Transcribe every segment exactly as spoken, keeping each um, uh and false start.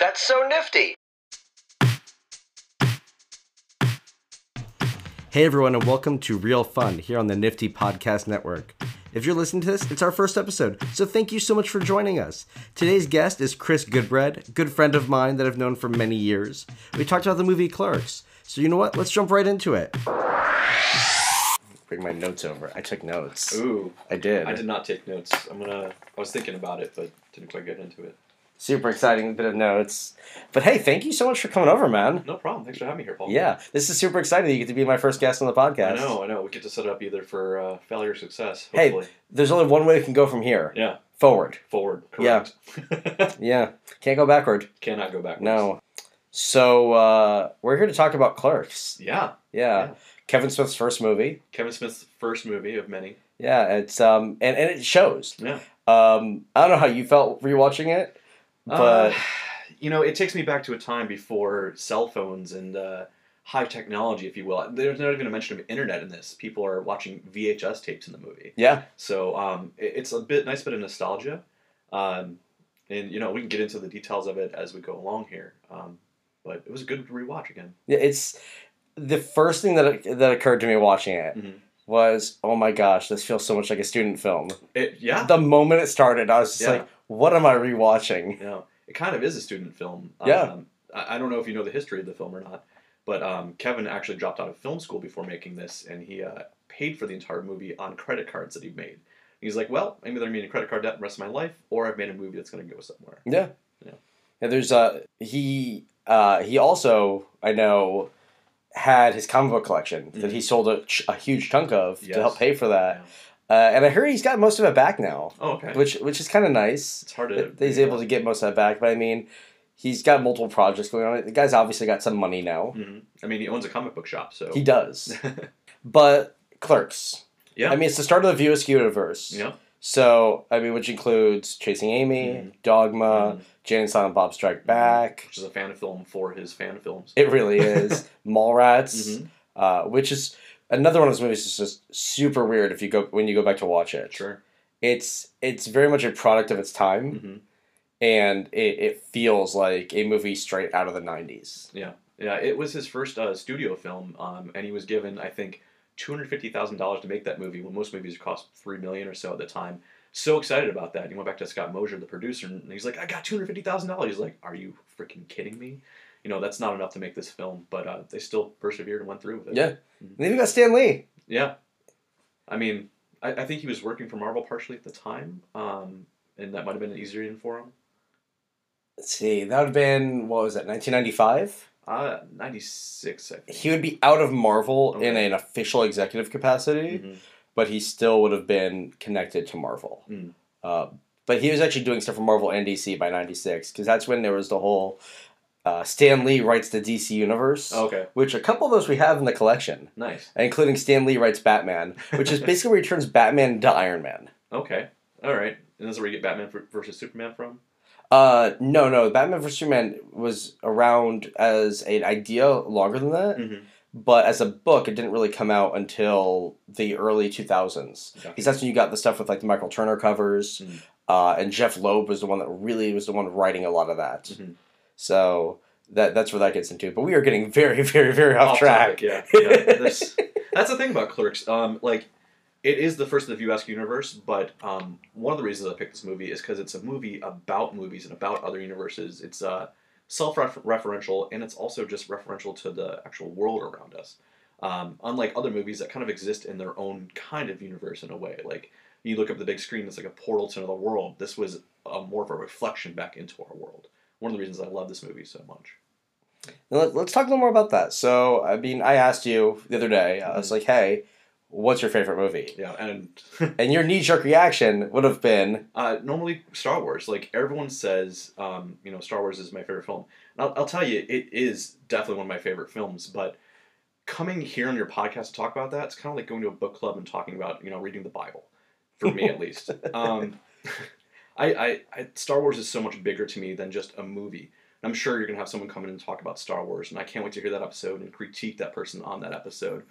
That's so nifty. Hey everyone, and welcome to Reel Fun here on the Nifty Podcast Network. If you're listening to this, it's our first episode, so thank you so much for joining us. Today's guest is Chris Goodbread, a good friend of mine that I've known for many years. We talked about the movie Clerks, so you know what? Let's jump right into it. Bring my notes over. I took notes. Ooh. I did. I did not take notes. I'm gonna. I was thinking about it, but didn't quite get into it. Super exciting bit of notes. But hey, thank you so much for coming over, man. No problem. Thanks for having me here, Paul. Yeah. This is super exciting. You get to be my first guest on the podcast. I know, I know. We get to set it up either for uh, failure or success, hopefully. Hey, there's only one way we can go from here. Yeah. Forward. Forward. Correct. Yeah. yeah. Can't go backward. Cannot go backwards. No. So, uh, we're here to talk about Clerks. Yeah. Yeah. yeah. Kevin Smith's first movie. Kevin Smith's first movie of many. Yeah. It's um and, and it shows. Yeah. Um, I don't know how you felt rewatching it. But uh, you know, it takes me back to a time before cell phones and uh, high technology, if you will. There's not even a mention of internet in this. People are watching V H S tapes in the movie. Yeah. So um, it, it's a bit nice bit of nostalgia, um, and you know we can get into the details of it as we go along here. Um, but it was a good rewatch again. Yeah, it's the first thing that that occurred to me watching it. Mm-hmm. Was, oh my gosh, this feels so much like a student film. It, yeah. The moment it started, I was just yeah. like, what am I rewatching? Yeah. It kind of is a student film. Yeah. Um, I don't know if you know the history of the film or not, but um, Kevin actually dropped out of film school before making this, and he uh, paid for the entire movie on credit cards that he made. And he's like, well, I'm either going to be in credit card debt the rest of my life, or I've made a movie that's going to go somewhere. Yeah. Yeah. yeah there's uh, he, uh, he also, I know... had his comic book collection mm-hmm. that he sold a, a huge chunk of yes. to help pay for that. Yeah. Uh, and I heard he's got most of it back now. Oh, okay. Which which is kind of nice. It's hard to... He's yeah. able to get most of that back, but I mean, he's got multiple projects going on. The guy's obviously got some money now. Mm-hmm. I mean, he owns a comic book shop, so... He does. But Clerks. Yeah. I mean, it's the start of the View Askew universe. Yeah. So, I mean, which includes Chasing Amy, mm-hmm. Dogma... Mm-hmm. Jay and Silent Bob Strike Back. Which is a fan film for his fan films. It really is. Mallrats. Mm-hmm. Uh, which is another one of those movies that's just super weird if you go when you go back to watch it. Sure. It's it's very much a product of its time. Mm-hmm. And it, it feels like a movie straight out of the nineties. Yeah. Yeah. It was his first uh, studio film. Um, and he was given, I think, two hundred fifty thousand dollars to make that movie when most movies cost three million dollars or so at the time. So excited about that. He went back to Scott Mosier, the producer, and he's like, I got two hundred fifty thousand dollars. He's like, are you freaking kidding me? You know, that's not enough to make this film, but uh, they still persevered and went through with it. Yeah. Mm-hmm. And even got Stan Lee. Yeah. I mean, I, I think he was working for Marvel partially at the time, um, and that might have been an easier in for him. Let's see. That would have been, what was that, nineteen ninety-five? Uh, ninety-six, I think. He would be out of Marvel okay. in an official executive capacity. Mm-hmm. But he still would have been connected to Marvel. Mm. Uh, but he was actually doing stuff for Marvel and D C by ninety-six, because that's when there was the whole uh, Stan Lee writes the D C universe, okay. which a couple of those we have in the collection. Nice. Including Stan Lee Writes Batman, which is basically where he turns Batman into Iron Man. Okay. All right. And that's where you get Batman versus Superman from? Uh, no, no. Batman versus Superman was around as an idea longer than that. Mm-hmm. But as a book, it didn't really come out until the early two thousands. Because gotcha. That's when you got the stuff with like the Michael Turner covers. Mm-hmm. Uh, and Jeff Loeb was the one that really was the one writing a lot of that. Mm-hmm. So that that's where that gets into. But we are getting very, very, very off, off track. Topic, yeah. yeah. That's, that's the thing about Clerks. Um, like, it is the first of the View Askew universe, but um, one of the reasons I picked this movie is because it's a movie about movies and about other universes. It's... Uh, self-referential, and it's also just referential to the actual world around us. Um, unlike other movies that kind of exist in their own kind of universe in a way. Like, you look up the big screen, it's like a portal to another world. This was a, more of a reflection back into our world. One of the reasons I love this movie so much. Now, let's talk a little more about that. So, I mean, I asked you the other day, I was like, hey... what's your favorite movie? Yeah, and and your knee-jerk reaction would have been uh, normally Star Wars. Like everyone says, um, you know, Star Wars is my favorite film. And I'll, I'll tell you, it is definitely one of my favorite films. But coming here on your podcast to talk about that, it's kind of like going to a book club and talking about, you know, reading the Bible, for me at least. Um, I, I, I Star Wars is so much bigger to me than just a movie. And I'm sure you're gonna have someone come in and talk about Star Wars, and I can't wait to hear that episode and critique that person on that episode.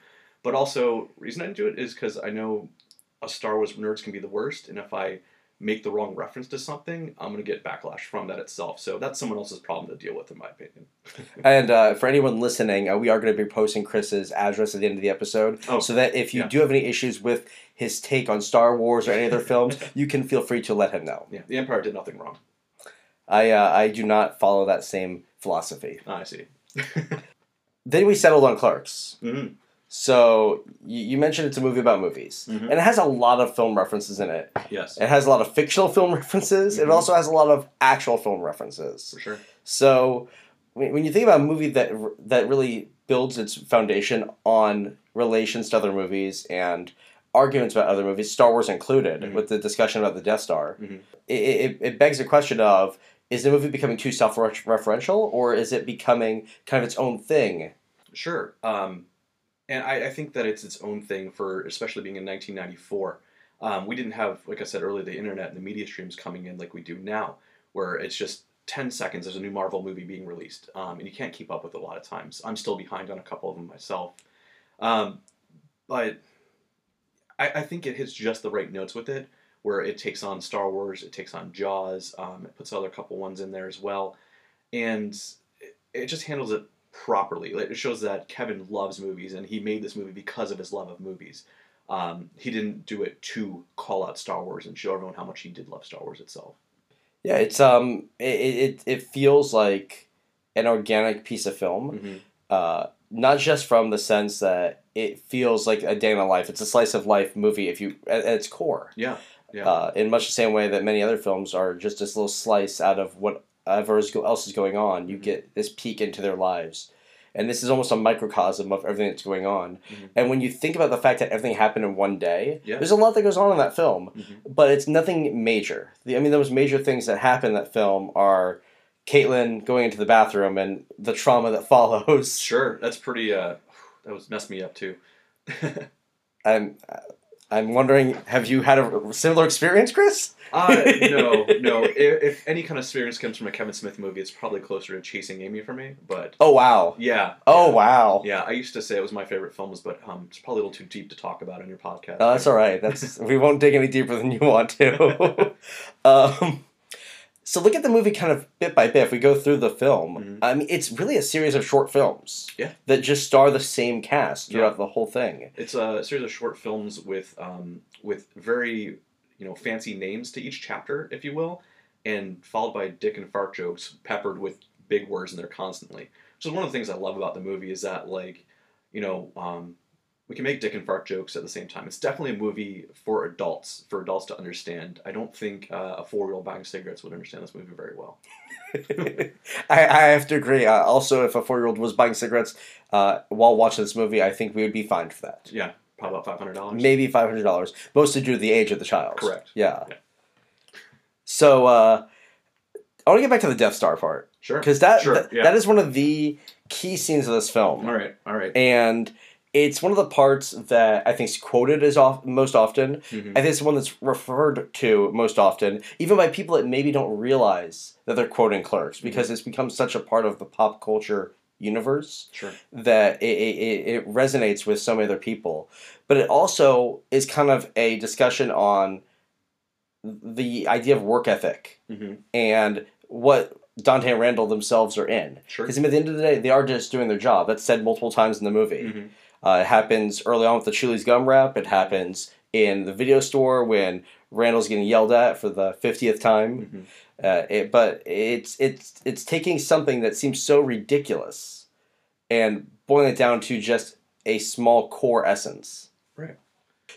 But also, the reason I do it is because I know us Star Wars nerds can be the worst, and if I make the wrong reference to something, I'm going to get backlash from that itself. So that's someone else's problem to deal with, in my opinion. And uh, for anyone listening, uh, we are going to be posting Chris's address at the end of the episode. Oh, so that if you yeah. do have any issues with his take on Star Wars or any other films, you can feel free to let him know. Yeah, the Empire did nothing wrong. I uh, I do not follow that same philosophy. Oh, I see. Then we settled on Clerks. Mm-hmm. So, you mentioned it's a movie about movies. Mm-hmm. And it has a lot of film references in it. Yes. It has a lot of fictional film references. Mm-hmm. It also has a lot of actual film references. For sure. So, when you think about a movie that that really builds its foundation on relations to other movies and arguments about other movies, Star Wars included, mm-hmm. with the discussion about the Death Star, mm-hmm. it, it, it begs the question of, is the movie becoming too self-referential, or is it becoming kind of its own thing? Sure. Um... And I, I think that it's its own thing for, especially being in nineteen ninety-four. Um, we didn't have, like I said earlier, the internet and the media streams coming in like we do now, where it's just ten seconds there's a new Marvel movie being released. Um, and you can't keep up with it a lot of times. I'm still behind on a couple of them myself. Um, but I, I think it hits just the right notes with it, where it takes on Star Wars, it takes on Jaws, um, it puts other couple ones in there as well. And it, it just handles it properly. It shows that Kevin loves movies, and he made this movie because of his love of movies. Um, he didn't do it to call out Star Wars and show everyone how much he did love Star Wars itself. Yeah, it's um, it it, it feels like an organic piece of film, mm-hmm. uh, not just from the sense that it feels like a day in the life. It's a slice of life movie if you at, at its core. Yeah, yeah. Uh, in much the same way that many other films are just this little slice out of what whatever else is going on, you get this peek into their lives. And this is almost a microcosm of everything that's going on. Mm-hmm. And when you think about the fact that everything happened in one day, yeah. there's a lot that goes on in that film, mm-hmm. but it's nothing major. The, I mean, those major things that happen in that film are Caitlin going into the bathroom and the trauma that follows. Sure, that's pretty, uh, that was messed me up too. I'm, I'm wondering, have you had a similar experience, Chris? uh, no, no. If, if any kind of experience comes from a Kevin Smith movie, it's probably closer to Chasing Amy for me, but... Oh, wow. Yeah. Oh, yeah, wow. Yeah, I used to say it was my favorite films, but um, it's probably a little too deep to talk about on your podcast. Oh, uh, that's all right. That's we won't dig any deeper than you want to. um, so look at the movie kind of bit by bit. If we go through the film, mm-hmm. I mean, it's really a series of short films yeah. that just star the same cast throughout yeah. the whole thing. It's a series of short films with um, with very... you know, fancy names to each chapter, if you will, and followed by dick and fart jokes peppered with big words in there constantly. Which is one of the things I love about the movie is that, like, you know, um, we can make dick and fart jokes at the same time. It's definitely a movie for adults, for adults to understand. I don't think uh, a four-year-old buying cigarettes would understand this movie very well. I, I have to agree. Uh, also, if a four-year-old was buying cigarettes uh, while watching this movie, I think we would be fined for that. Yeah. Probably about five hundred dollars. Maybe five hundred dollars. Mostly due to the age of the child. Correct. Yeah. yeah. So, uh, I want to get back to the Death Star part. Sure. Because that, sure. that, yeah. that is one of the key scenes of this film. All right. All right. And it's one of the parts that I think is quoted as off, most often. Mm-hmm. I think it's the one that's referred to most often, even by people that maybe don't realize that they're quoting Clerks, because mm-hmm. it's become such a part of the pop culture universe sure. that it, it, it resonates with so many other people. But it also is kind of a discussion on the idea of work ethic mm-hmm. and what Dante and Randall themselves are in. Sure. Because at the end of the day, they are just doing their job. That's said multiple times in the movie. Mm-hmm. Uh, it happens early on with the Chuli's gum wrap. It happens in the video store when Randall's getting yelled at for the fiftieth time. Mm-hmm. Uh, it, but it's it's it's taking something that seems so ridiculous and boiling it down to just a small core essence. Right.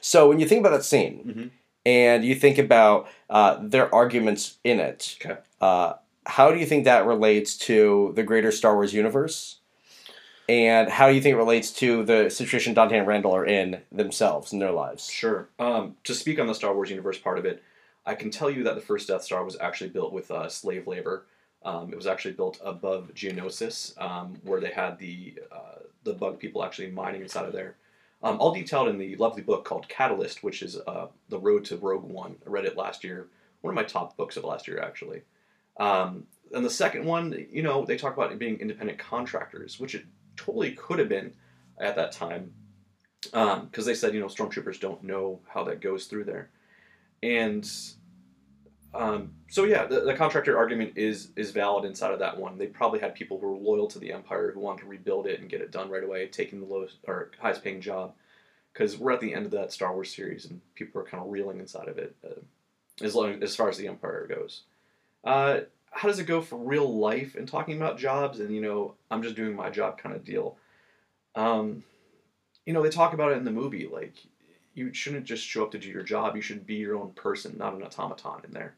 So when you think about that scene mm-hmm. and you think about uh, their arguments in it, okay. uh, how do you think that relates to the greater Star Wars universe? And how do you think it relates to the situation Dante and Randall are in themselves in their lives? Sure. Um, to speak on the Star Wars universe part of it, I can tell you that the first Death Star was actually built with uh, slave labor. Um, it was actually built above Geonosis, um, where they had the uh, the bug people actually mining inside of there. Um, all detailed in the lovely book called Catalyst, which is uh, The Road to Rogue One. I read it last year. One of my top books of last year, actually. Um, and the second one, you know, they talk about it being independent contractors, which it totally could have been at that time. Because um, they said, you know, stormtroopers don't know how that goes through there. And Um, so yeah, the, the contractor argument is is valid inside of that one. They probably had people who were loyal to the Empire who wanted to rebuild it and get it done right away, taking the lowest or highest paying job, because we're at the end of that Star Wars series and people are kind of reeling inside of it, uh, as long as far as the Empire goes. Uh, how does it go for real life and talking about jobs and, you know, I'm just doing my job kind of deal? Um, you know, they talk about it in the movie, like, you shouldn't just show up to do your job. You should be your own person, not an automaton in there.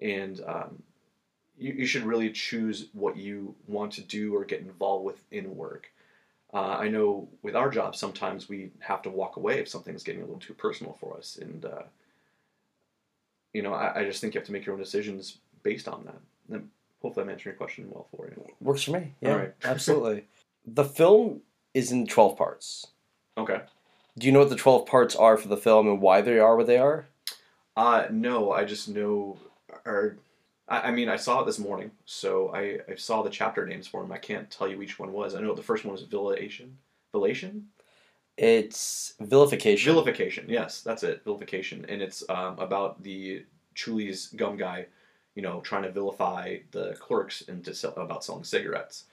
And um, you, you should really choose what you want to do or get involved with in work. Uh, I know with our job, sometimes we have to walk away if something's getting a little too personal for us. And, uh, you know, I, I just think you have to make your own decisions based on that. And hopefully I'm answering your question well for you. Works for me. Yeah, all right. Absolutely. The film is in twelve parts. Okay. Do you know what the twelve parts are for the film and why they are what they are? Uh, no, I just know... Or, I mean, I saw it this morning, so I, I saw the chapter names for them. I can't tell you which one was. I know the first one was Villation. Villation? It's Vilification. Vilification, yes, that's it. Vilification. And it's um, about the Chuli's gum guy, you know, trying to vilify the clerks into sell, about selling cigarettes.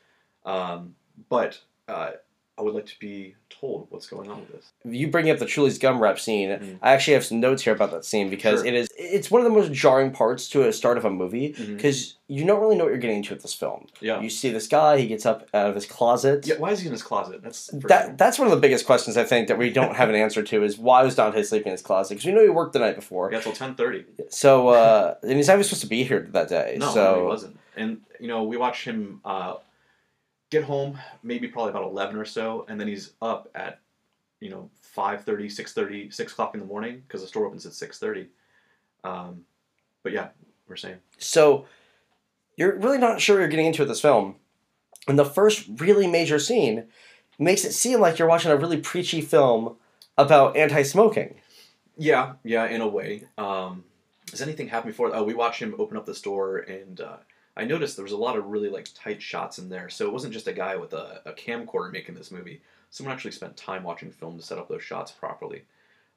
Um, but uh, I would like to be told what's going on with this. You bring up the Chuli's gum wrap scene. Mm-hmm. I actually have some notes here about that scene because sure. it is... It's one of the most jarring parts to a start of a movie because mm-hmm. you don't really know what you're getting into with this film. Yeah. You see this guy, he gets up out of his closet. Yeah, why is he in his closet? That's that, that's one of the biggest questions, I think, that we don't have an answer to is why was Dante sleeping in his closet? Because we know he worked the night before. Yeah, till ten thirty. So, uh, and he's not even supposed to be here that day. No, so. No, he wasn't. And, you know, we watched him uh, get home maybe probably about eleven or so, and then he's up at, you know, five thirty, six thirty, six o'clock in the morning because the store opens at six thirty. Um, but yeah, we're saying. So, you're really not sure you're getting into with this film. And the first really major scene makes it seem like you're watching a really preachy film about anti-smoking. Yeah, yeah, in a way. Um, has anything happened before? Oh, we watched him open up the store, and uh, I noticed there was a lot of really like tight shots in there. So it wasn't just a guy with a, a camcorder making this movie. Someone actually spent time watching film to set up those shots properly.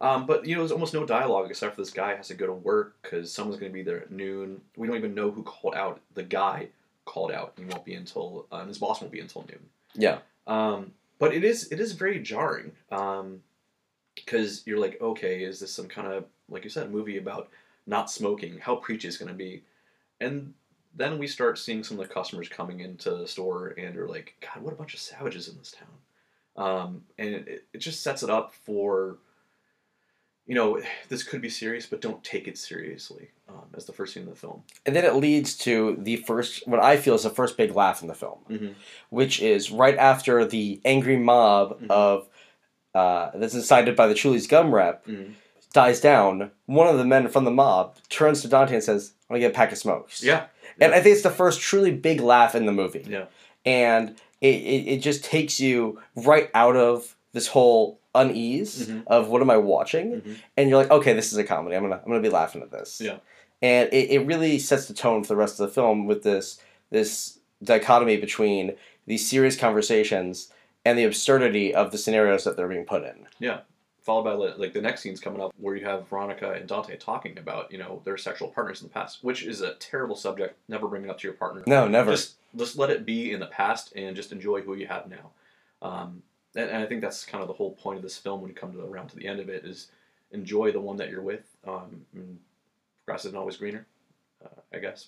Um, but, you know, there's almost no dialogue except for this guy has to go to work because someone's going to be there at noon. We don't even know who called out. The guy called out. He won't be until, uh, and his boss won't be until noon. Yeah. Um, but it is it is very jarring because um, you're like, okay, is this some kind of, like you said, movie about not smoking? How preachy is going to be? And then we start seeing some of the customers coming into the store and are like, God, what a bunch of savages in this town. Um, and it, it just sets it up for... You know, this could be serious, but don't take it seriously um, as the first scene of the film. And then it leads to the first, what I feel is the first big laugh in the film, mm-hmm. which is right after the angry mob mm-hmm. of, uh, that's incited by the Chuli's gum wrap, mm-hmm. dies down. One of the men from the mob turns to Dante and says, I'm going to get a pack of smokes. Yeah. And yeah. I think it's the first truly big laugh in the movie. Yeah. And it, it, it just takes you right out of this whole... unease mm-hmm. of what am I watching mm-hmm. and you're like, okay, this is a comedy, I'm gonna I'm gonna be laughing at this. Yeah. And it, it really sets the tone for the rest of the film with this this dichotomy between these serious conversations and the absurdity of the scenarios that they're being put in. Yeah. Followed by like the next scene's coming up where you have Veronica and Dante talking about, you know, their sexual partners in the past, which is a terrible subject. Never bring it up to your partner. No, never. Just just let it be in the past and just enjoy who you have now. Um And I think that's kind of the whole point of this film when you come to the, around to the end of it is enjoy the one that you're with. Um, grass isn't always greener, uh, I guess.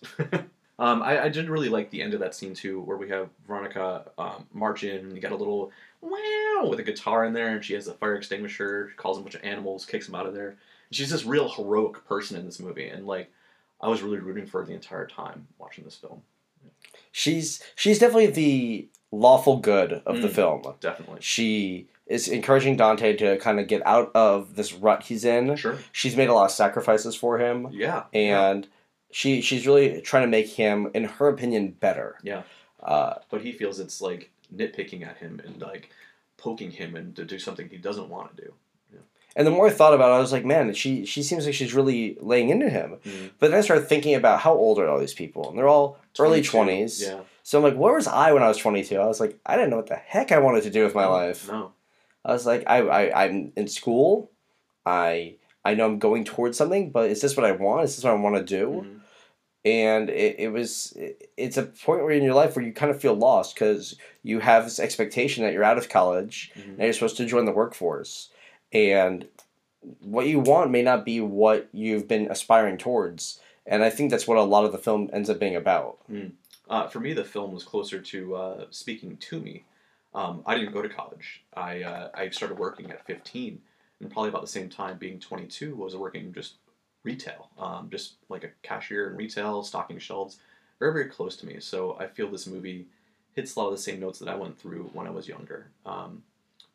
um, I, I did really like the end of that scene, too, where we have Veronica um, march in. And you got a little wow with a guitar in there, and she has a fire extinguisher. She calls a bunch of animals, kicks them out of there. And she's this real heroic person in this movie. And, like, I was really rooting for her the entire time watching this film. She's she's definitely the... lawful good of mm, the film. Definitely. She is encouraging Dante to kind of get out of this rut he's in. Sure. She's made a lot of sacrifices for him. Yeah. And yeah. she she's really trying to make him, in her opinion, better. Yeah. Uh, but he feels it's like nitpicking at him and like poking him and to do something he doesn't want to do. Yeah. And the more I thought about it, I was like, man, she she seems like she's really laying into him. Mm. But then I started thinking about how old are all these people? And they're all twenty-two. Early twenties. Yeah. So I'm like, where was I when I was twenty-two? I was like, I didn't know what the heck I wanted to do with my life. No. I was like, I, I, I'm in school. I I know I'm going towards something, but is this what I want? Is this what I want to do? Mm-hmm. And it, it was it's a point where in your life where you kind of feel lost because you have this expectation that you're out of college mm-hmm. and you're supposed to join the workforce. And what you want may not be what you've been aspiring towards. And I think that's what a lot of the film ends up being about. Mm. Uh, for me, the film was closer to uh, speaking to me. Um, I didn't go to college. I uh, I started working at fifteen, and probably about the same time, being twenty-two, was working just retail, um, just like a cashier in retail, stocking shelves, very, very close to me. So I feel this movie hits a lot of the same notes that I went through when I was younger. Um,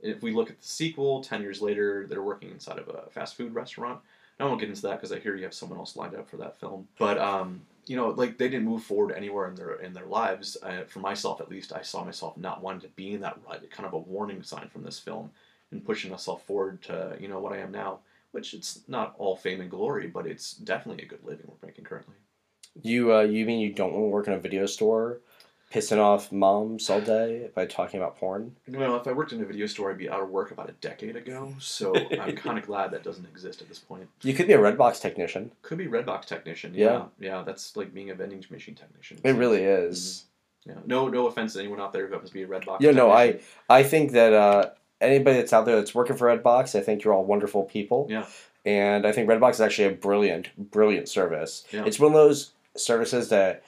if we look at the sequel, ten years later, they're working inside of a fast food restaurant. I won't get into that because I hear you have someone else lined up for that film. But, um, you know, like, they didn't move forward anywhere in their in their lives. Uh, for myself, at least, I saw myself not wanting to be in that rut, kind of a warning sign from this film and pushing myself forward to, you know, what I am now, which it's not all fame and glory, but it's definitely a good living we're making currently. You uh, you mean you don't want to work in a video store, pissing off moms all day by talking about porn? Well, if I worked in a video store, I'd be out of work about a decade ago, so I'm kind of glad that doesn't exist at this point. You could be a Redbox technician. Could be Redbox technician, yeah. Yeah, yeah, that's like being a vending machine technician. It so, really is. Mm-hmm. Yeah. No no offense to anyone out there who happens to be a Redbox yeah, technician. Yeah, no, I, I think that uh, anybody that's out there that's working for Redbox, I think you're all wonderful people. Yeah. And I think Redbox is actually a brilliant, brilliant service. Yeah. It's one of those services that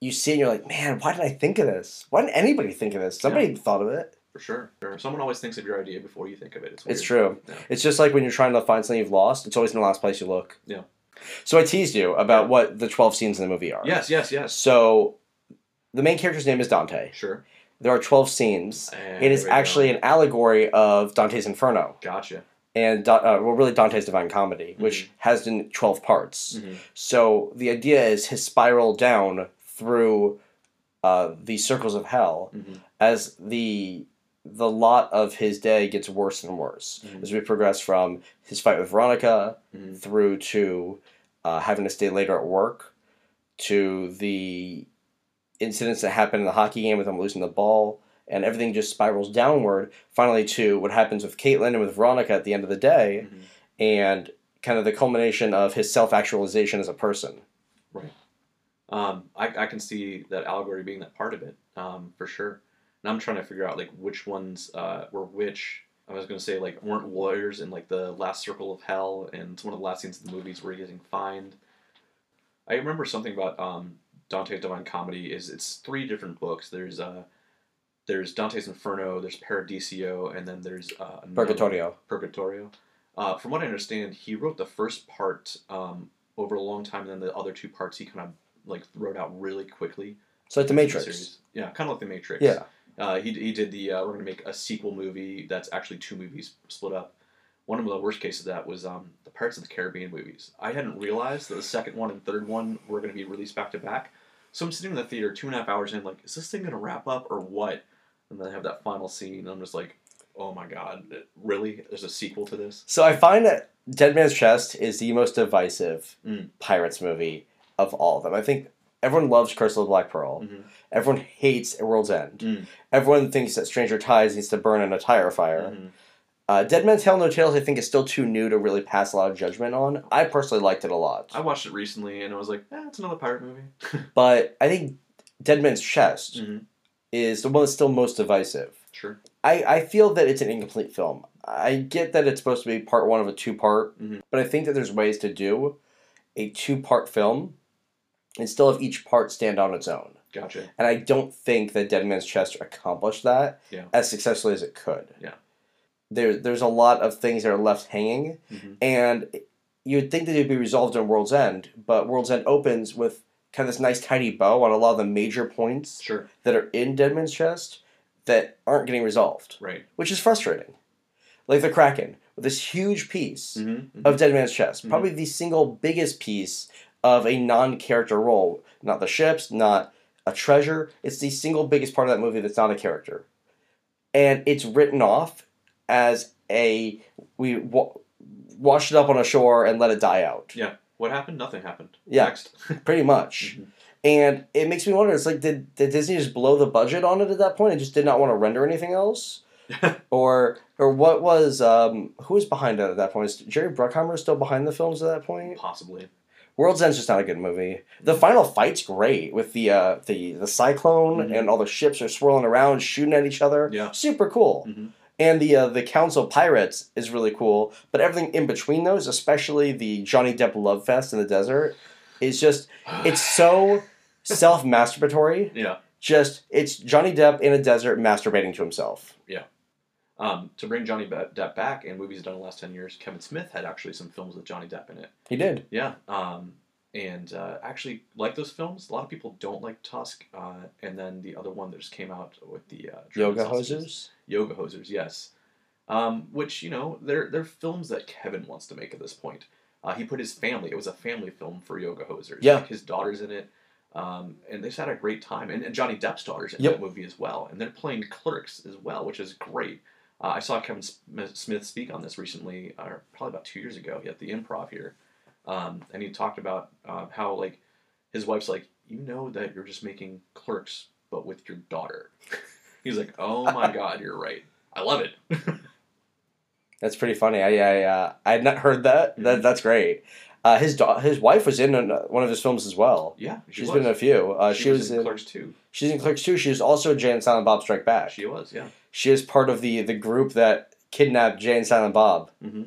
you see and you're like, man, why did I think of this? Why didn't anybody think of this? Somebody yeah. thought of it. For sure. Someone always thinks of your idea before you think of it. It's, it's true. Yeah. It's just like when you're trying to find something you've lost, it's always in the last place you look. Yeah. So I teased you about yeah. what the twelve scenes in the movie are. Yes, yes, yes. So the main character's name is Dante. Sure. There are twelve scenes. And it is actually an allegory of Dante's Inferno. Gotcha. And, uh, well, really Dante's Divine Comedy, mm-hmm. which has been twelve parts. Mm-hmm. So the idea is his spiral down through uh, the circles of hell mm-hmm. as the the lot of his day gets worse and worse. Mm-hmm. As we progress from his fight with Veronica mm-hmm. through to uh, having to stay later at work, to the incidents that happen in the hockey game with him losing the ball, and everything just spirals downward, finally to what happens with Caitlin and with Veronica at the end of the day, mm-hmm. and kind of the culmination of his self-actualization as a person. Right. Um, I, I can see that allegory being that part of it, um, for sure. And I'm trying to figure out, like, which ones uh, were which. I was going to say, like, weren't lawyers in, like, the last circle of hell, and it's one of the last scenes of the movies where he's getting fined. I remember something about um, Dante's Divine Comedy is it's three different books. There's uh, there's Dante's Inferno, there's Paradiso, and then there's Uh, Purgatorio. Purgatorio. Uh, from what I understand, he wrote the first part um, over a long time, and then the other two parts he kind of like wrote out really quickly. So like The Matrix. Series. Yeah, kind of like The Matrix. Yeah. Uh, he, he did the, uh, we're going to make a sequel movie that's actually two movies split up. One of the worst cases of that was um, the Pirates of the Caribbean movies. I hadn't realized that the second one and third one were going to be released back to back. So I'm sitting in the theater two and a half hours in, like, is this thing going to wrap up or what? And then I have that final scene and I'm just like, oh my God, really? There's a sequel to this? So I find that Dead Man's Chest is the most divisive mm. Pirates movie of all of them. I think everyone loves Curse of the Black Pearl. Mm-hmm. Everyone hates At World's End. Mm. Everyone thinks that Stranger Tides needs to burn in a tire fire. Mm-hmm. Uh, Dead Man's Tale No Tales I think is still too new to really pass a lot of judgment on. I personally liked it a lot. I watched it recently and I was like, eh, it's another pirate movie. But I think Dead Man's Chest mm-hmm. is the one that's still most divisive. Sure. I, I feel that it's an incomplete film. I get that it's supposed to be part one of a two-part, mm-hmm. but I think that there's ways to do a two-part film and still have each part stand on its own. Gotcha. And I don't think that Dead Man's Chest accomplished that yeah. as successfully as it could. Yeah. There, there's a lot of things that are left hanging, mm-hmm. and you'd think that it'd be resolved in World's End, but World's End opens with kind of this nice tidy bow on a lot of the major points sure. that are in Dead Man's Chest that aren't getting resolved. Right. Which is frustrating. Like the Kraken, this huge piece mm-hmm, mm-hmm. of Dead Man's Chest, mm-hmm. probably the single biggest piece of a non-character role. Not the ships, not a treasure. It's the single biggest part of that movie that's not a character. And it's written off as a, we wa- washed it up on a shore and let it die out. Yeah. What happened? Nothing happened. Yeah. Next. Pretty much. Mm-hmm. And it makes me wonder, it's like, did, did Disney just blow the budget on it at that point and just did not want to render anything else? or or what was, um, who was behind it at that point? Is Jerry Bruckheimer still behind the films at that point? Possibly. World's End's just not a good movie. The final fight's great with the uh, the the cyclone mm-hmm. and all the ships are swirling around, shooting at each other. Yeah, super cool. Mm-hmm. And the uh, the Council Pirates is really cool. But everything in between those, especially the Johnny Depp love fest in the desert, is just it's so self masturbatory. Yeah, just it's Johnny Depp in a desert masturbating to himself. Yeah. Um, to bring Johnny Depp back in movies done in the last ten years, Kevin Smith had actually some films with Johnny Depp in it. He did. Yeah. Um, and uh, actually, like those films, a lot of people don't like Tusk. Uh, and then the other one that just came out with the... Uh, Yoga Hosers? Yoga Hosers, yes. Um, which, you know, they're, they're films that Kevin wants to make at this point. Uh, he put his family... It was a family film for Yoga Hosers. Yeah. Like his daughter's in it. Um, and they just had a great time. And, and Johnny Depp's daughter's in yep. that movie as well. And they're playing Clerks as well, which is great. Uh, I saw Kevin Smith speak on this recently, uh, probably about two years ago, at the Improv here, um, and he talked about uh, how like his wife's like, you know that you're just making Clerks, but with your daughter. He's like, oh my god, you're right. I love it. That's pretty funny. I I uh, I had not heard that. That that's great. Uh, his da- his wife was in an, uh, one of his films as well. Yeah, she she's was. been in a few. Uh, she, she was, was in, in Clerks two. She's in Clerks two. She was also Jay and Silent Bob Strike Back. She was, yeah. She is part of the, the group that kidnapped Jay and Silent Bob mm-hmm.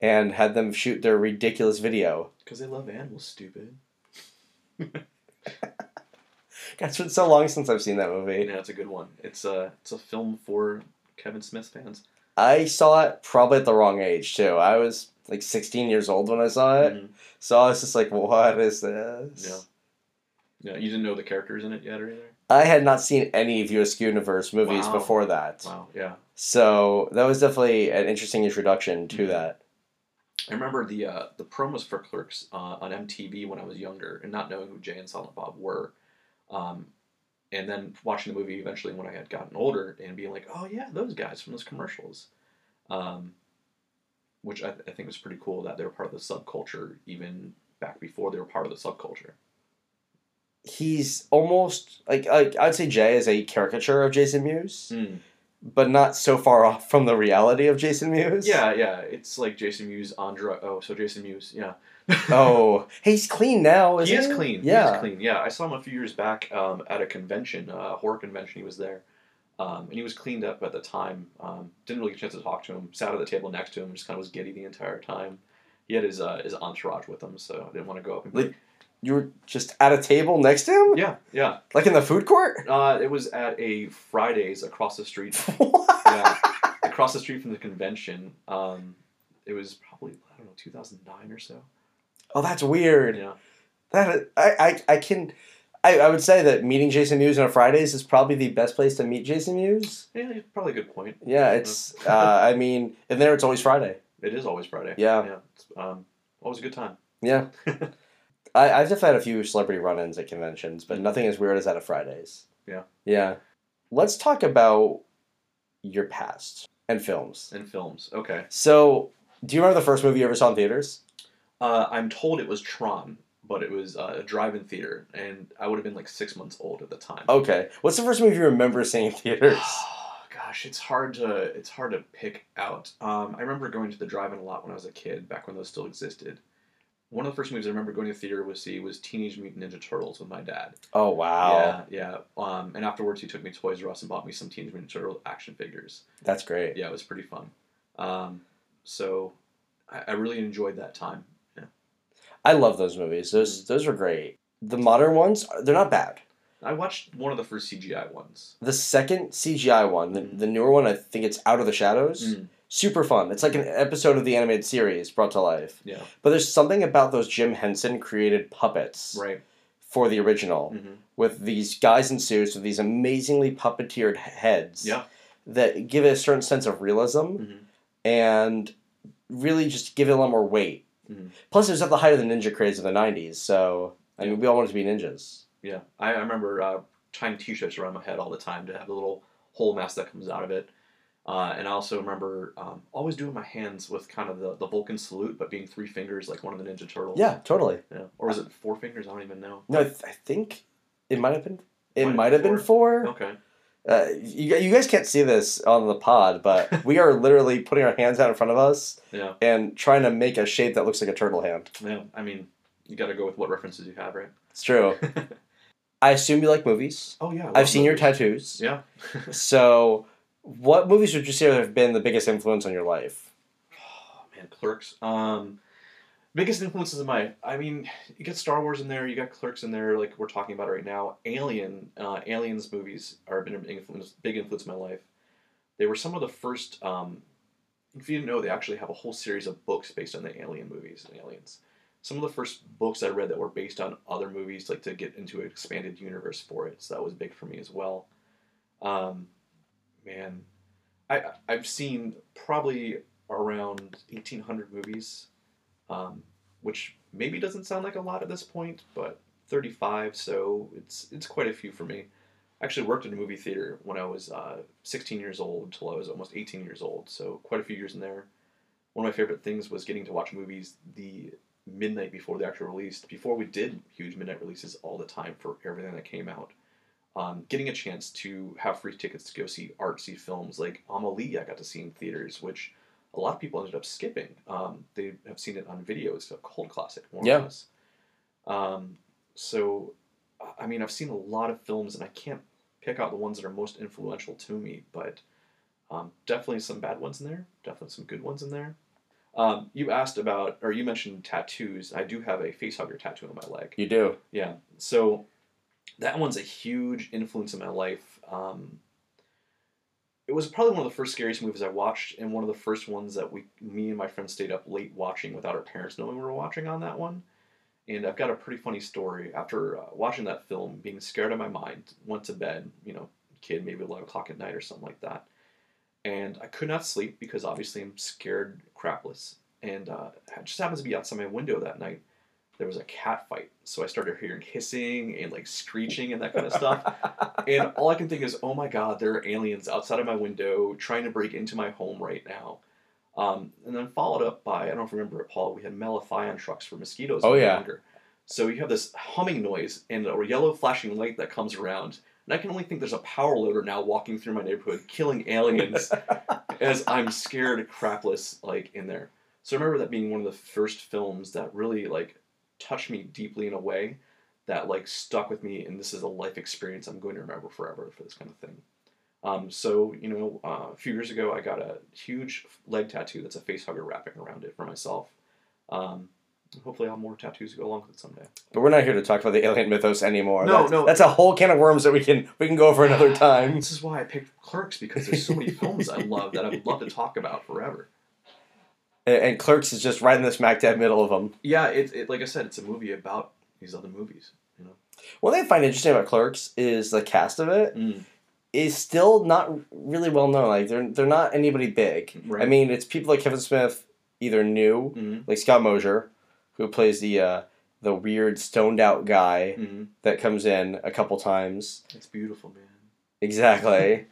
and had them shoot their ridiculous video. Because they love animals, stupid. God, it's been so long since I've seen that movie. Yeah, it's a good one. It's a, it's a film for Kevin Smith fans. I saw it probably at the wrong age, too. I was like sixteen years old when I saw it. Mm-hmm. So I was just like, what is this? Yeah. Yeah, you didn't know the characters in it yet or anything? I had not seen any View Askew universe movies wow. before that. Wow, yeah. So that was definitely an interesting introduction to mm-hmm. that. I remember the uh, the promos for Clerks uh, on M T V when I was younger and not knowing who Jay and Silent Bob were. Um, and then watching the movie eventually when I had gotten older and being like, oh yeah, those guys from those commercials. Um, which I, th- I think was pretty cool that they were part of the subculture even back before they were part of the subculture. He's almost, like, like, I'd say Jay is a caricature of Jason Mewes, mm. but not so far off from the reality of Jason Mewes. Yeah, yeah, it's like Jason Mewes on drugs. Oh, so Jason Mewes, yeah. oh, hey, he's clean now, isn't he? He is clean, yeah. He is clean, yeah. I saw him a few years back um, at a convention, a uh, horror convention, he was there. Um, and he was cleaned up at the time. Um, didn't really get a chance to talk to him. Sat at the table next to him, just kind of was giddy the entire time. He had his, uh, his entourage with him, so I didn't want to go up and be like... You were just at a table next to him? Yeah, yeah. Like in the food court? Uh, it was at a Fridays across the street. What? Yeah, across the street from the convention. Um, it was probably, I don't know, two thousand nine or so. Oh, that's weird. Yeah. That I, I, I can... I, I would say that meeting Jason Mewes on Fridays is probably the best place to meet Jason Mewes. Yeah, probably a good point. Yeah, it's... uh, I mean, in there it's always Friday. It is always Friday. Yeah. Yeah. It's, um, always a good time. Yeah. I, I've definitely had a few celebrity run-ins at conventions, but nothing as weird as that at Fridays. Yeah. Yeah. Let's talk about your past and films. And films, okay. So, do you remember the first movie you ever saw in theaters? Uh, I'm told it was Tron, but it was uh, a drive-in theater, and I would have been like six months old at the time. Okay. What's the first movie you remember seeing in theaters? Oh, gosh, it's hard to it's hard to pick out. Um, I remember going to the drive-in a lot when I was a kid, back when those still existed. One of the first movies I remember going to the theater was see was Teenage Mutant Ninja Turtles with my dad. Oh, wow. Yeah, yeah. Um, and afterwards, he took me to Toys R Us and bought me some Teenage Mutant Turtle action figures. That's great. Yeah, it was pretty fun. Um, so I, I really enjoyed that time. Yeah, I love those movies. Those those were great. The modern ones, they're not bad. I watched one of the first C G I ones. The second C G I one, the, mm. the newer one, I think it's Out of the Shadows. Mm. Super fun. It's like an episode of the animated series brought to life. Yeah. But there's something about those Jim Henson created puppets right. for the original mm-hmm. with these guys in suits with these amazingly puppeteered heads yeah. that give it a certain sense of realism mm-hmm. and really just give it a lot more weight. Mm-hmm. Plus, it was at the height of the ninja craze of the nineties, so I mean, we all wanted to be ninjas. Yeah. I, I remember uh, tying t-shirts around my head all the time to have a little hole mask that comes out of it. Uh, and I also remember um, always doing my hands with kind of the, the Vulcan salute, but being three fingers like one of the Ninja Turtles. Yeah, totally. Yeah. Or was it four fingers? I don't even know. No, I, th- I think it might have been. It might have been four. Okay. Uh, you, you guys can't see this on the pod, but we are literally putting our hands out in front of us. Yeah. And trying to make a shape that looks like a turtle hand. Yeah, I mean, you got to go with what references you have, right? It's true. I assume you like movies. Oh, yeah. I've movies. seen your tattoos. Yeah. So, what movies would you say have been the biggest influence on your life? Oh, man, Clerks. Um, biggest influences in my... I mean, you got Star Wars in there, you got Clerks in there, like we're talking about right now. Alien, uh, Aliens movies are been an influence, big influence in my life. They were some of the first... Um, if you didn't know, they actually have a whole series of books based on the Alien movies and Aliens. Some of the first books I read that were based on other movies, like to get into an expanded universe for it. So that was big for me as well. Um, man, I, I've seen probably around eighteen hundred movies, um, which maybe doesn't sound like a lot at this point, but thirty-five, so it's, it's quite a few for me. I actually worked in a movie theater when I was uh, sixteen years old until I was almost eighteen years old, so quite a few years in there. One of my favorite things was getting to watch movies the... midnight before the actual release. Before we did huge midnight releases all the time for everything that came out, um, getting a chance to have free tickets to go see artsy films like Amelie, I got to see in theaters, which a lot of people ended up skipping. Um, they have seen it on video. It's a cult classic, more yeah. or less. Um, so, I mean, I've seen a lot of films, and I can't pick out the ones that are most influential to me, but um, definitely some bad ones in there, definitely some good ones in there. Um, you asked about, or you mentioned tattoos. I do have a facehugger tattoo on my leg. You do? Yeah. So that one's a huge influence in my life. Um, it was probably one of the first scariest movies I watched, and one of the first ones that we, me and my friends stayed up late watching without our parents knowing we were watching on that one. And I've got a pretty funny story. After uh, watching that film, being scared out of my mind, went to bed, you know, kid, maybe eleven o'clock at night or something like that. And I could not sleep because obviously I'm scared crapless. And uh, I just happened to be outside my window that night. There was a cat fight. So I started hearing hissing and like screeching and that kind of stuff. And all I can think is, oh my God, there are aliens outside of my window trying to break into my home right now. Um, and then followed up by, I don't know if you remember it, Paul, we had malathion trucks for mosquitoes. Oh, yeah. Longer. So you have this humming noise and a yellow flashing light that comes around. And I can only think there's a power loader now walking through my neighborhood, killing aliens as I'm scared crapless, like, in there. So I remember that being one of the first films that really, like, touched me deeply in a way that, like, stuck with me. And this is a life experience I'm going to remember forever for this kind of thing. Um, so, you know, uh, a few years ago, I got a huge leg tattoo that's a facehugger wrapping around it for myself. Um... Hopefully I'll have more tattoos to go along with it someday. But we're not here to talk about the alien mythos anymore. No, that's, no. That's a whole can of worms that we can we can go over another time. This is why I picked Clerks, because there's so many films I love that I would love to talk about forever. And, and Clerks is just right in the smack dab middle of them. Yeah, it, it, like I said, it's a movie about these other movies. You know, what I find interesting about Clerks is the cast of it mm. is still not really well known. Like they're they're not anybody big. Right. I mean, it's people like Kevin Smith, either new, mm-hmm. like Scott Mosier, who plays the uh, the weird stoned-out guy mm-hmm. that comes in a couple times. That's beautiful, man. Exactly.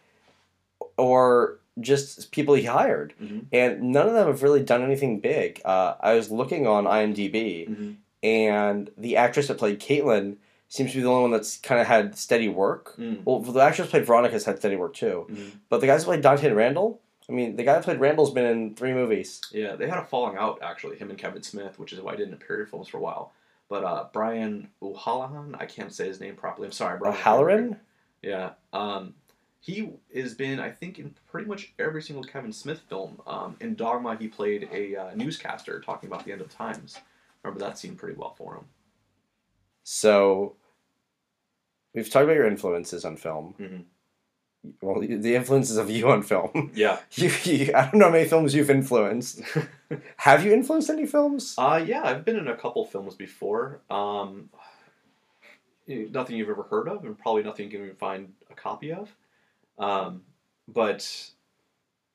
Or just people he hired. Mm-hmm. And none of them have really done anything big. Uh, I was looking on IMDb, mm-hmm. and the actress that played Caitlin seems to be the only one that's kind of had steady work. Mm-hmm. Well, the actress that played Veronica has had steady work, too. Mm-hmm. But the guys that played Dante and Randall... I mean, the guy that played Randall's been in three movies. Yeah, they had a falling out, actually, him and Kevin Smith, which is why I didn't appear in films for a while. But uh, Brian O'Halloran, I can't say his name properly. I'm sorry, Brian. O'Halloran? Yeah. Um, he has been, I think, in pretty much every single Kevin Smith film. Um, in Dogma, he played a uh, newscaster talking about the end of times. I remember that scene pretty well for him. So, we've talked about your influences on film. Mm-hmm. Well, the influences of you on film. Yeah. You, you, I don't know how many films you've influenced. Have you influenced any films? Uh, yeah, I've been in a couple films before. Um, nothing you've ever heard of, and probably nothing you can find a copy of. Um, but,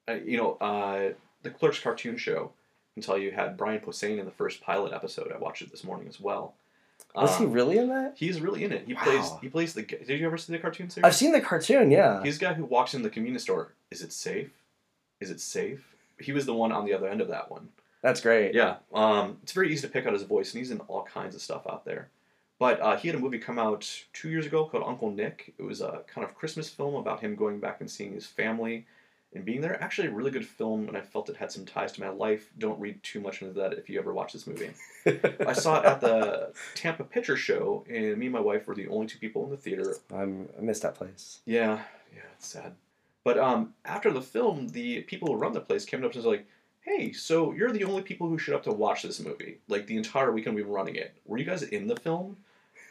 uh, you know, uh, the Clerks cartoon show, I can tell you, had Brian Posehn in the first pilot episode. I watched it this morning as well. Was um, he really in that? He's really in it. He wow. plays. He plays the. Did you ever see the cartoon series? I've seen the cartoon. Yeah. He's the guy who walks in the convenience store. Is it safe? Is it safe? He was the one on the other end of that one. That's great. Yeah. Um, it's very easy to pick out his voice, and he's in all kinds of stuff out there. But uh, he had a movie come out two years ago called Uncle Nick. It was a kind of Christmas film about him going back and seeing his family and being there. Actually a really good film, and I felt it had some ties to my life. Don't read too much into that if you ever watch this movie. I saw it at the Tampa Picture Show, and me and my wife were the only two people in the theater. I'm, I missed that place. Yeah, yeah, it's sad. But um, after the film, the people who run the place came up to us like, hey, so you're the only people who showed up to watch this movie. Like, the entire weekend we were running it. Were you guys in the film?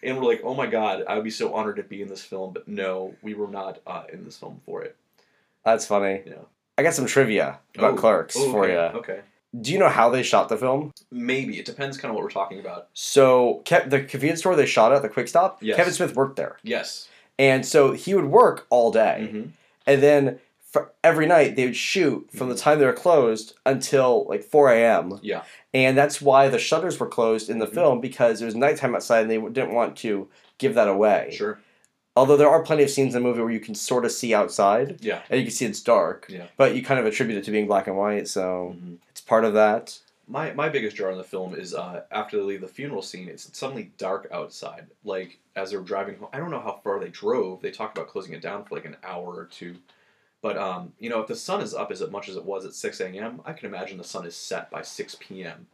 And we're like, oh my god, I would be so honored to be in this film. But no, we were not uh, in this film for it. That's funny. Yeah. I got some trivia about oh, Clerks oh, okay, for you. Okay. Do you know how they shot the film? Maybe. It depends kind of what we're talking about. So, Ke- the convenience store they shot at, the Quick Stop, yes. Kevin Smith worked there. Yes. And so, he would work all day. Mm-hmm. And then, for every night, they would shoot from mm-hmm. the time they were closed until, like, four a.m. Yeah. And that's why the shutters were closed in the mm-hmm. film, because it was nighttime outside and they didn't want to give that away. Sure. Although there are plenty of scenes in the movie where you can sort of see outside. Yeah. And you can see it's dark. Yeah. But you kind of attribute it to being black and white, so mm-hmm. it's part of that. My my biggest jar in the film is uh, after they leave the funeral scene, it's suddenly dark outside. Like, as they're driving home, I don't know how far they drove. They talked about closing it down for like an hour or two. But, um, you know, if the sun is up as much as it was at six a.m., I can imagine the sun is set by six p.m.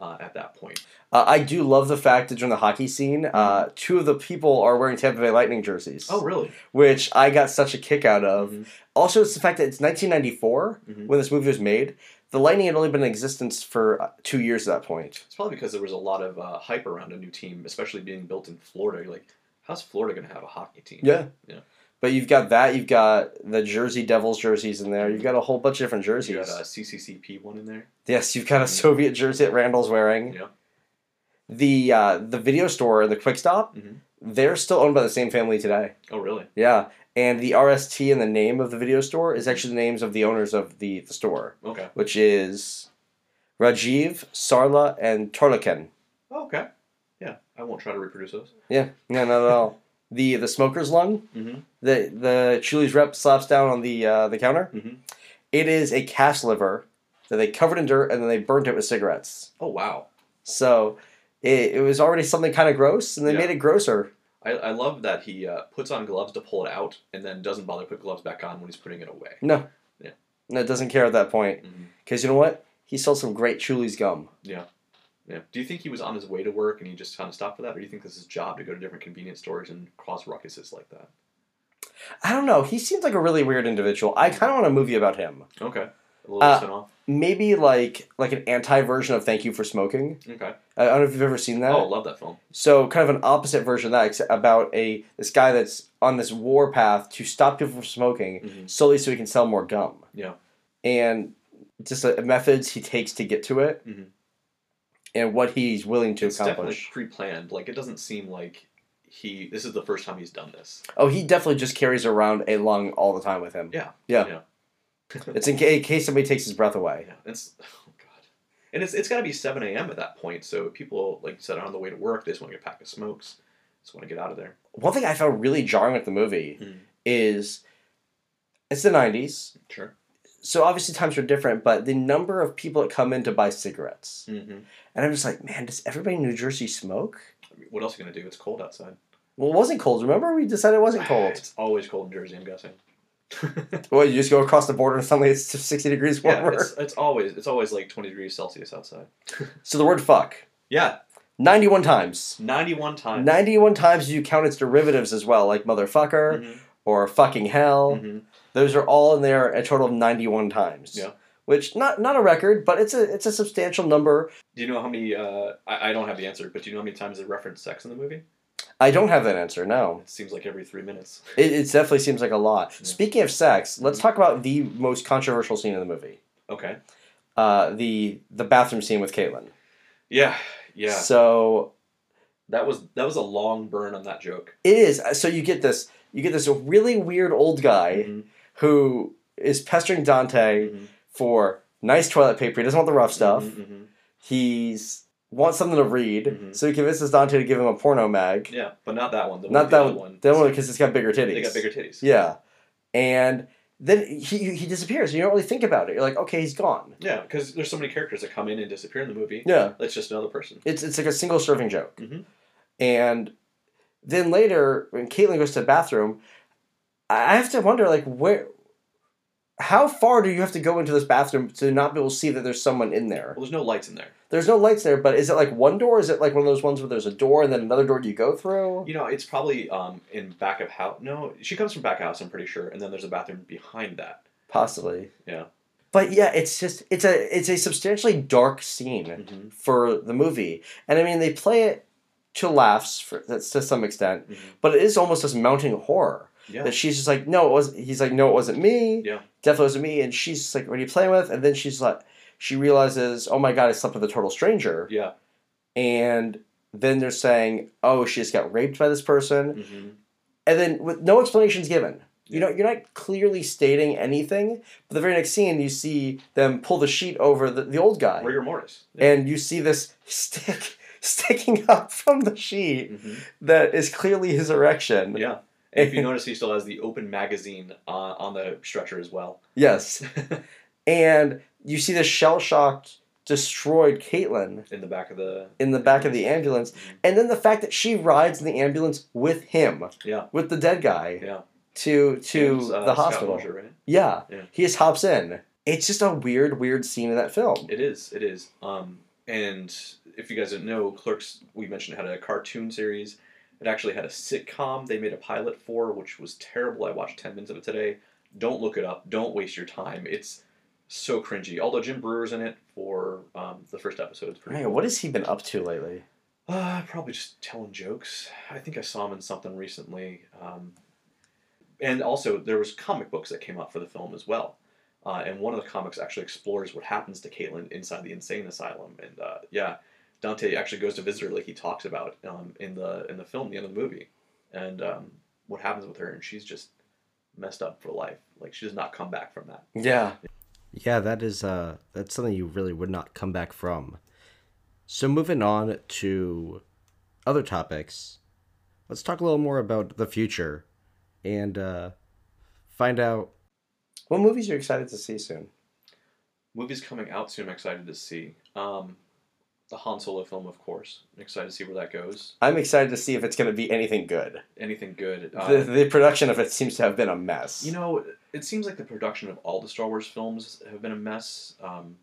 Uh, at that point. Uh, I do love the fact that during the hockey scene, uh, two of the people are wearing Tampa Bay Lightning jerseys. Oh, really? Which I got such a kick out of. Mm-hmm. Also, it's the fact that it's nineteen ninety-four mm-hmm. when this movie was made. The Lightning had only been in existence for uh, two years at that point. It's probably because there was a lot of uh, hype around a new team, especially being built in Florida. You're like, how's Florida going to have a hockey team? Yeah. Yeah. But you've got that. You've got the Jersey Devils jerseys in there. You've got a whole bunch of different jerseys. You got a C C C P one in there. Yes, you've got a Soviet jersey that Randall's wearing. Yeah. The uh, the video store, the Quick Stop, mm-hmm. they're still owned by the same family today. Oh, really? Yeah. And the R S T and the name of the video store is actually the names of the owners of the, the store. Okay. Which is Rajiv, Sarla, and Torlaken. Oh, okay. Yeah. I won't try to reproduce those. Yeah. No, not at all. The the smoker's lung, mm-hmm. the the Chuli's rep slaps down on the uh, the counter. Mm-hmm. It is a calf's liver that they covered in dirt and then they burned it with cigarettes. Oh wow! So it, it was already something kind of gross, and they yeah. made it grosser. I, I love that he uh, puts on gloves to pull it out, and then doesn't bother to put gloves back on when he's putting it away. No, yeah, no, doesn't care at that point because mm-hmm. you know what? He sold some great Chuli's gum. Yeah. Yeah. Do you think he was on his way to work and he just kind of stopped for that? Or do you think this is his job to go to different convenience stores and cause ruckuses like that? I don't know. He seems like a really weird individual. I kind of want a movie about him. Okay. A little uh, off. Maybe like like an anti-version of Thank You for Smoking. Okay. I don't know if you've ever seen that. Oh, I love that film. So kind of an opposite version of that, except about a this guy that's on this war path to stop people from smoking mm-hmm. solely so he can sell more gum. Yeah. And just uh, methods he takes to get to it. Mm-hmm. And what he's willing to it's accomplish. It's definitely pre-planned. Like, it doesn't seem like he... This is the first time he's done this. Oh, he definitely just carries around a lung all the time with him. Yeah. Yeah. yeah. It's in ca- case somebody takes his breath away. Yeah. It's, oh, God. And it's it's got to be seven a.m. at that point, so people, like you said, are on the way to work. They just want to get a pack of smokes. Just want to get out of there. One thing I found really jarring with the movie mm. is... It's the nineties. Sure. So obviously times are different, but the number of people that come in to buy cigarettes. Mm-hmm. And I'm just like, man, does everybody in New Jersey smoke? I mean, what else are you going to do? It's cold outside. Well, it wasn't cold. Remember? We decided it wasn't cold. It's always cold in Jersey, I'm guessing. Well, you just go across the border and suddenly it's sixty degrees warmer. Yeah, it's, it's always it's always like twenty degrees Celsius outside. So the word fuck. Yeah. ninety-one times. ninety-one times. ninety-one times you count its derivatives as well, like motherfucker mm-hmm. or fucking hell. Mm-hmm. Those are all in there a total of ninety-one times. Yeah. Which, not not a record, but it's a it's a substantial number. Do you know how many, uh, I, I don't have the answer, but do you know how many times they reference sex in the movie? I don't have that answer, no. It seems like every three minutes. It, it definitely seems like a lot. Yeah. Speaking of sex, let's talk about the most controversial scene in the movie. Okay. Uh, the the bathroom scene with Caitlin. Yeah, yeah. So... That was that was a long burn on that joke. It is. So you get this, you get this really weird old guy... Mm-hmm. who is pestering Dante mm-hmm. for nice toilet paper. He doesn't want the rough stuff. Mm-hmm, mm-hmm. He wants something to read, mm-hmm. so he convinces Dante to give him a porno mag. Yeah, but not that one. The not one, that the one. That one, because it's got bigger titties. They got bigger titties. Yeah. And then he he disappears. You don't really think about it. You're like, okay, he's gone. Yeah, because there's so many characters that come in and disappear in the movie. Yeah. It's just another person. It's, it's like a single serving joke. Mm-hmm. And then later, when Caitlin goes to the bathroom... I have to wonder, like, where how far do you have to go into this bathroom to not be able to see that there's someone in there? Well, there's no lights in there. There's no lights there, but is it like one door? Is it like one of those ones where there's a door and then another door do you go through? You know, it's probably um, in back of house. No, she comes from back house, I'm pretty sure, and then there's a bathroom behind that. Possibly. Yeah. But yeah, it's just it's a it's a substantially dark scene mm-hmm. for the movie, and I mean they play it to laughs for, that's to some extent, mm-hmm. but it is almost this mounting horror. Yeah. That she's just like, no, it wasn't. He's like, no, it wasn't me. Yeah. Definitely wasn't me. And she's just like, what are you playing with? And then she's like, she realizes, oh my god, I slept with a total stranger. Yeah. And then they're saying, oh, she just got raped by this person. Mm-hmm. And then with no explanations given, yeah. you know, you're not clearly stating anything. But the very next scene, you see them pull the sheet over the, the old guy. Rigor mortis. Yeah. And you see this stick sticking up from the sheet mm-hmm. that is clearly his erection. Yeah. If you notice, he still has the open magazine uh, on the stretcher as well. Yes. And you see the shell-shocked, destroyed Caitlin. In the back of the... In the back ambulance. of the ambulance. Mm-hmm. And then the fact that she rides in the ambulance with him. Yeah. With the dead guy. Yeah. To, to was, uh, the hospital. Scott Mosier, right? Yeah. yeah. He just hops in. It's just a weird, weird scene in that film. It is. It is. Um, and if you guys don't know, Clerks, we mentioned, had a cartoon series. It actually had a sitcom they made a pilot for, which was terrible. I watched ten minutes of it today. Don't look it up. Don't waste your time. It's so cringy. Although Jim Brewer's in it for um, the first episode. It's pretty hey, cool. What has he been up to lately? Uh, probably just telling jokes. I think I saw him in something recently. Um, and also, there was comic books that came out for the film as well. Uh, and one of the comics actually explores what happens to Caitlin inside the insane asylum. And uh, yeah... Dante actually goes to visit her, like he talks about um, in the in the film, the end of the movie, and um, what happens with her, and she's just messed up for life. Like she does not come back from that. Yeah, yeah, that is uh, that's something you really would not come back from. So moving on to other topics, let's talk a little more about the future, and uh, find out what movies you're excited to see soon. Movies coming out soon, I'm excited to see. Um, The Han Solo film, of course. I'm excited to see where that goes. I'm excited to see if it's going to be anything good. Anything good. Uh, the, the production of it seems to have been a mess. You know, it seems like the production of all the Star Wars films have been a mess um,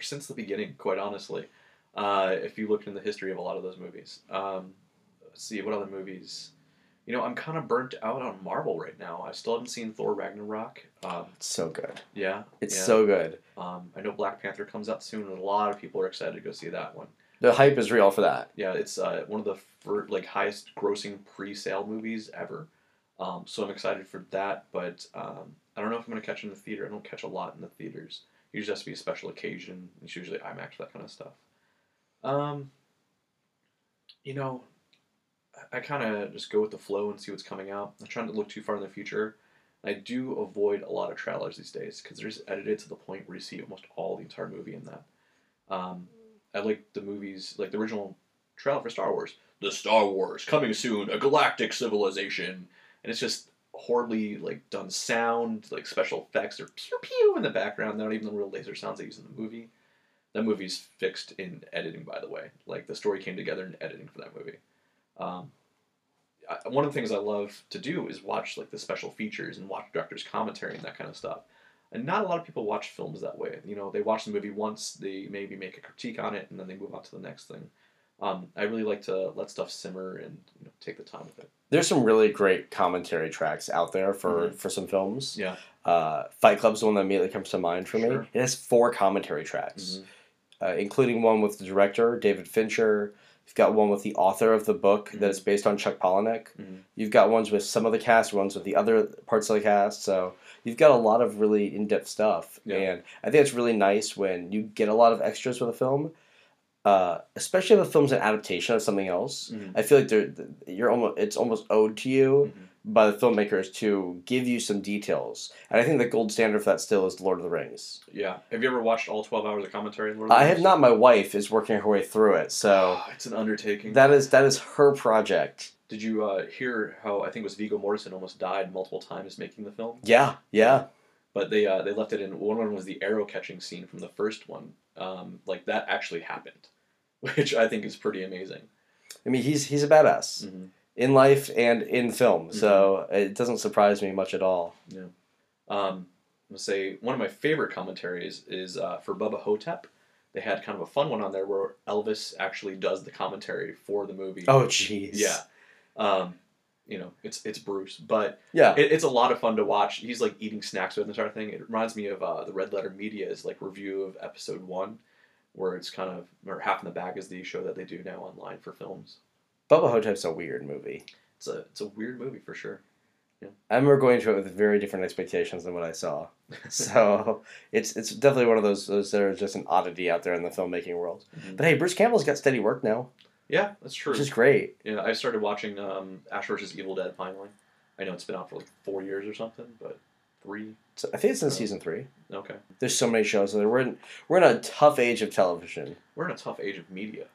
since the beginning, quite honestly. Uh, if you look into the history of a lot of those movies. Um, let's see, what other movies? You know, I'm kind of burnt out on Marvel right now. I still haven't seen Thor Ragnarok. Um, it's so good. Yeah. It's yeah. so good. Um, I know Black Panther comes out soon, and a lot of people are excited to go see that one. The hype is real for that. Yeah, it's uh, one of the first, like highest grossing pre-sale movies ever. Um, so I'm excited for that, but um, I don't know if I'm going to catch it in the theater. I don't catch a lot in the theaters. It usually has to be a special occasion. It's usually IMAX, that kind of stuff. Um, you know... I kind of just go with the flow and see what's coming out. I'm trying to look too far in the future. I do avoid a lot of trailers these days because they're just edited to the point where you see almost all the entire movie in that. Um, I like the movies, like the original trailer for Star Wars. The Star Wars, coming soon, a galactic civilization. And it's just horribly like done sound, like special effects. They're pew pew in the background. Not even the real laser sounds they use in the movie. That movie's fixed in editing, by the way. Like the story came together in editing for that movie. Um, I, one of the things I love to do is watch like the special features and watch director's commentary and that kind of stuff. And not a lot of people watch films that way. You know, they watch the movie once, they maybe make a critique on it, and then they move on to the next thing. Um, I really like to let stuff simmer and you know, take the time with it. There's some really great commentary tracks out there for, mm-hmm. for some films. Yeah. Uh, Fight Club's the one that immediately comes to mind for sure. me. It has four commentary tracks, mm-hmm. uh, including one with the director, David Fincher. You've got one with the author of the book mm-hmm. that is based on Chuck Palahniuk. Mm-hmm. You've got ones with some of the cast, ones with the other parts of the cast. So you've got a lot of really in-depth stuff. Yeah. And I think it's really nice when you get a lot of extras with a film, uh, especially if a film's an adaptation of something else. Mm-hmm. I feel like they're, you're almost, it's almost owed to you mm-hmm. by the filmmakers to give you some details. And I think the gold standard for that still is Lord of the Rings. Yeah. Have you ever watched all twelve hours of commentary in Lord of the Rings? I have not. My wife is working her way through it, so... it's an undertaking. That is that is her project. Did you uh, hear how, I think it was Viggo Mortensen almost died multiple times making the film? Yeah, yeah. But they uh, they left it in... One of them was the arrow-catching scene from the first one. Um, like, that actually happened, which I think is pretty amazing. I mean, he's, he's a badass. Mm-hmm. In life and in film, so mm-hmm. it doesn't surprise me much at all. Yeah. Um, I'm going to say one of my favorite commentaries is uh, for Bubba Ho-Tep. They had kind of a fun one on there where Elvis actually does the commentary for the movie. Oh, jeez. Yeah. Um, you know, it's it's Bruce. But yeah, it, it's a lot of fun to watch. He's, like, eating snacks with him and sort of thing. It reminds me of uh, the Red Letter Media's, like, review of episode one, where it's kind of, or Half in the Bag is the show that they do now online for films. Bubba Ho-Tep's a weird movie. It's a it's a weird movie for sure. Yeah. I remember going to it with very different expectations than what I saw. So it's it's definitely one of those those that are just an oddity out there in the filmmaking world. Mm-hmm. But hey, Bruce Campbell's got steady work now. Yeah, that's true. Which is great. Yeah, I started watching um, Ash versus. Evil Dead finally. I know it's been out for like four years or something, but three. So I think it's in uh, season three. Okay. There's so many shows. So we're in we're in a tough age of television. We're in a tough age of media.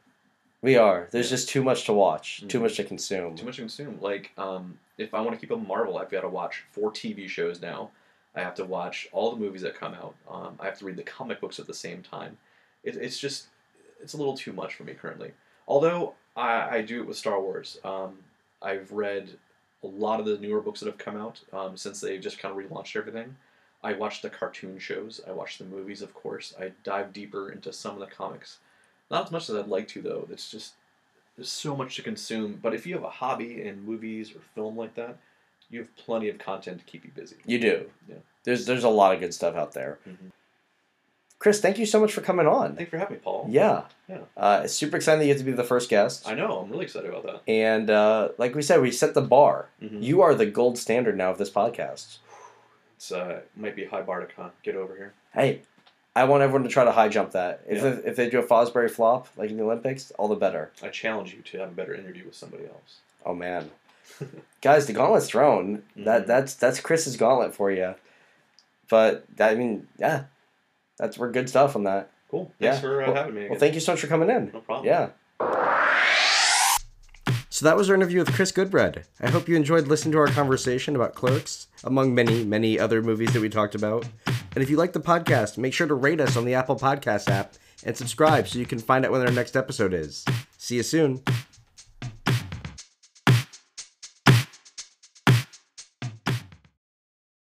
We are. There's yeah. just too much to watch, too much to consume. Too much to consume. Like, um, if I want to keep up with Marvel, I've got to watch four T V shows now. I have to watch all the movies that come out. Um, I have to read the comic books at the same time. It, it's just, it's a little too much for me currently. Although, I, I do it with Star Wars. Um, I've read a lot of the newer books that have come out um, since they just kind of relaunched everything. I watch the cartoon shows. I watch the movies, of course. I dive deeper into some of the comics. Not as much as I'd like to, though. It's just, there's so much to consume. But if you have a hobby in movies or film like that, you have plenty of content to keep you busy. You do. Yeah. There's there's a lot of good stuff out there. Mm-hmm. Chris, thank you so much for coming on. Thanks for having me, Paul. Yeah. Yeah. Uh, super excited that you get to be the first guest. I know. I'm really excited about that. And uh, like we said, we set the bar. Mm-hmm. You are the gold standard now of this podcast. It's uh, might be a high bar to con- get over here. Hey. I want everyone to try to high jump that. If yeah. if they do a Fosbury flop, like in the Olympics, all the better. I challenge you to have a better interview with somebody else. Oh, man. Guys, the gauntlet's thrown. Mm-hmm. That That's that's Chris's gauntlet for you. But, that, I mean, yeah. That's we're good stuff on that. Cool. Thanks yeah. for uh, well, having me again. Well, thank you so much for coming in. No problem. Yeah. So that was our interview with Chris Goodbread. I hope you enjoyed listening to our conversation about Clerks, among many, many other movies that we talked about. And if you like the podcast, make sure to rate us on the Apple Podcast app and subscribe so you can find out when our next episode is. See you soon.